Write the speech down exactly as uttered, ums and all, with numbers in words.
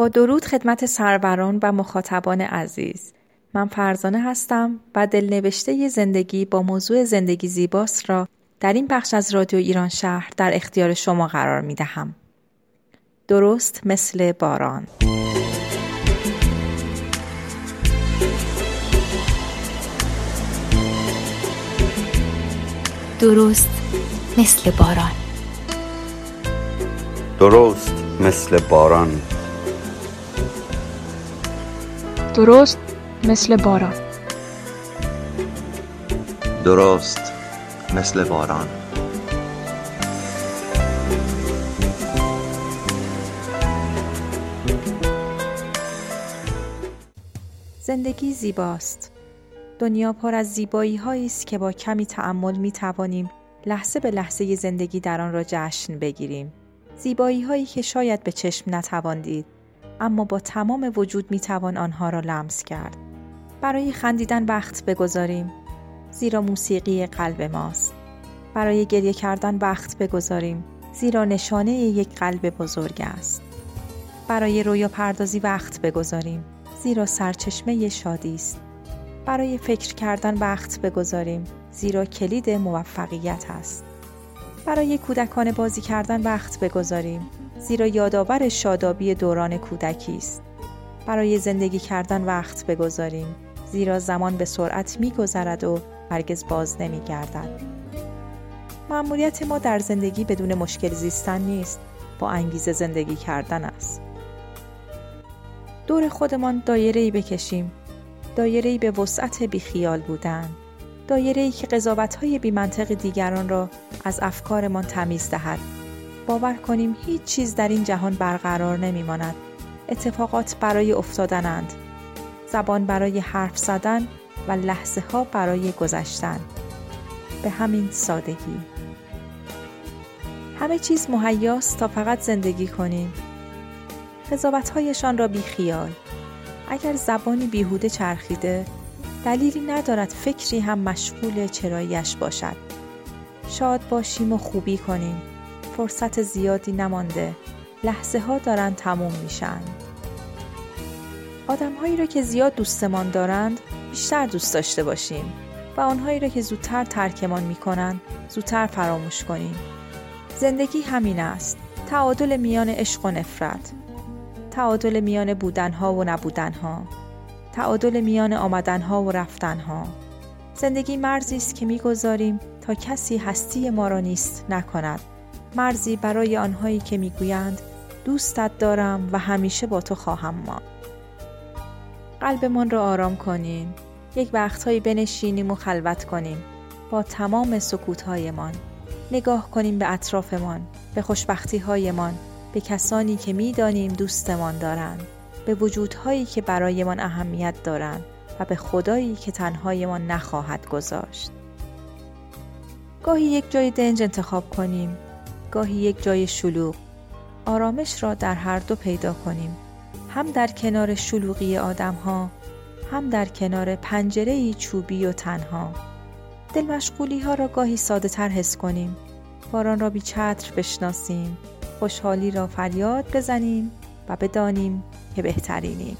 با درود خدمت سروران و مخاطبان عزیز، من فرزانه هستم و دلنوشته زندگی با موضوع زندگی زیباست را در این بخش از رادیو ایران شهر در اختیار شما قرار می دهم. درست مثل باران. درست مثل باران. درست مثل باران. درست مثل باران. درست مثل باران. زندگی زیباست. دنیا پر از زیبایی‌هایی است که با کمی تأمل می‌توانیم لحظه به لحظه زندگی در آن را جشن بگیریم. زیبایی‌هایی که شاید به چشم نتوان دید، اما با تمام وجود می‌توان آنها را لمس کرد. برای خندیدن وقت بگذاریم، زیرا موسیقی قلب ماست. برای گریه کردن وقت بگذاریم، زیرا نشانه یک قلب بزرگ است. برای رویا پردازی وقت بگذاریم، زیرا سرچشمه شادی است. برای فکر کردن وقت بگذاریم، زیرا کلید موفقیت است. برای کودکانه بازی کردن وقت بگذاریم، زیرا یادآور شادابی دوران کودکی است. برای زندگی کردن وقت بگذاریم، زیرا زمان به سرعت می‌گذرد و هرگز باز نمی‌گردد. مأموریت ما در زندگی بدون مشکل زیستن نیست، با انگیزه زندگی کردن است. دور خودمان دایره‌ای بکشیم، دایره‌ای به وسعت بیخیال بودن، دایره‌ای که قضاوت‌های بی‌منطق دیگران را از افکارمان تمیز دهد. باور کنیم هیچ چیز در این جهان برقرار نمی‌ماند. اتفاقات برای افتادنند، زبان برای حرف زدن و لحظه‌ها برای گذشتن. به همین سادگی. همه چیز مهیاست تا فقط زندگی کنیم. قضاوت‌هایشان را بی‌خیال. اگر زبانی بیهوده چرخیده، دلیلی ندارد فکری هم مشغول چراییش باشد. شاد باشیم و خوبی کنیم. فرصت زیادی نمانده. لحظه ها دارن تموم میشن. آدم هایی را که زیاد دوستمان دارند بیشتر دوست داشته باشیم و آنهایی را که زودتر ترکمان میکنن زودتر فراموش کنیم. زندگی همین است. تعادل میان عشق و نفرت، تعادل میان بودنها و نبودنها، تعادل میان آمدنها و رفتنها. زندگی مرزی است که میگذاریم تا کسی هستی ما را نیست نکند. مرزی برای آنهایی که میگویند دوستت دارم و همیشه با تو خواهم ماند. قلبمان را آرام کنیم. یک وقتهایی بنشینیم و خلوت کنیم. با تمام سکوت‌هایمان نگاه کنیم به اطرافمان، به خوشبختی‌هایمان، به کسانی که می‌دانیم دوستمان دارند، به وجودهایی که برایمان اهمیت دارند و به خدایی که تنهایمان نخواهد گذاشت. گاهی یک جای دنج انتخاب کنیم، گاهی یک جای شلوغ. آرامش را در هر دو پیدا کنیم، هم در کنار شلوغی آدم‌ها، هم در کنار پنجره‌ای چوبی و تنها. دل مشغولی‌ها را گاهی ساده‌تر حس کنیم، باران را بی چتر بشناسیم، خوشحالی را فریاد بزنیم و بدانیم که بهترینیم.